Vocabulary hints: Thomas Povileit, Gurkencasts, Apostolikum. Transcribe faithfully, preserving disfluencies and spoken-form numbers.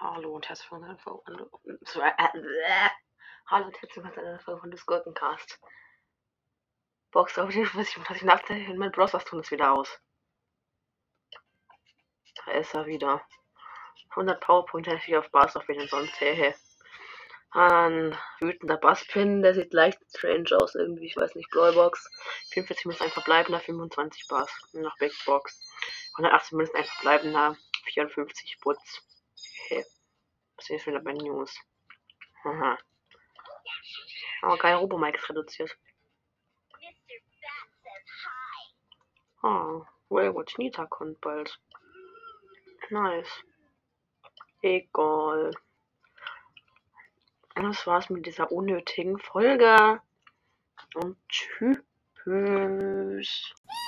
Hallo und herzlich willkommen zu einer Folge von äh, äh, Hallo und herzlich willkommen zu einer Folge von des Gurkencasts. Box auf jeden Fall, was ich nachzeichne, mein Bros, was tun ist wieder aus. Da ist er wieder. hundert Powerpoint hätte ich auf Bass auf jeden Fall sonst. Hehe. Ein wütender Basspin, der sieht leicht strange aus irgendwie, ich weiß nicht, Brawlbox. vierundvierzig müssen ein verbleibender, fünfundzwanzig Bass. Nach Big Box. hundertachtzig müssen ein verbleibender, vierundfünfzig Butz. Hey. Was ist jetzt wieder bei News? Aha. Oh geil, Robomike ist reduziert. Oh, Waywatch Nita kommt bald. Nice. Egal. Und das war's mit dieser unnötigen Folge. Und tschüss.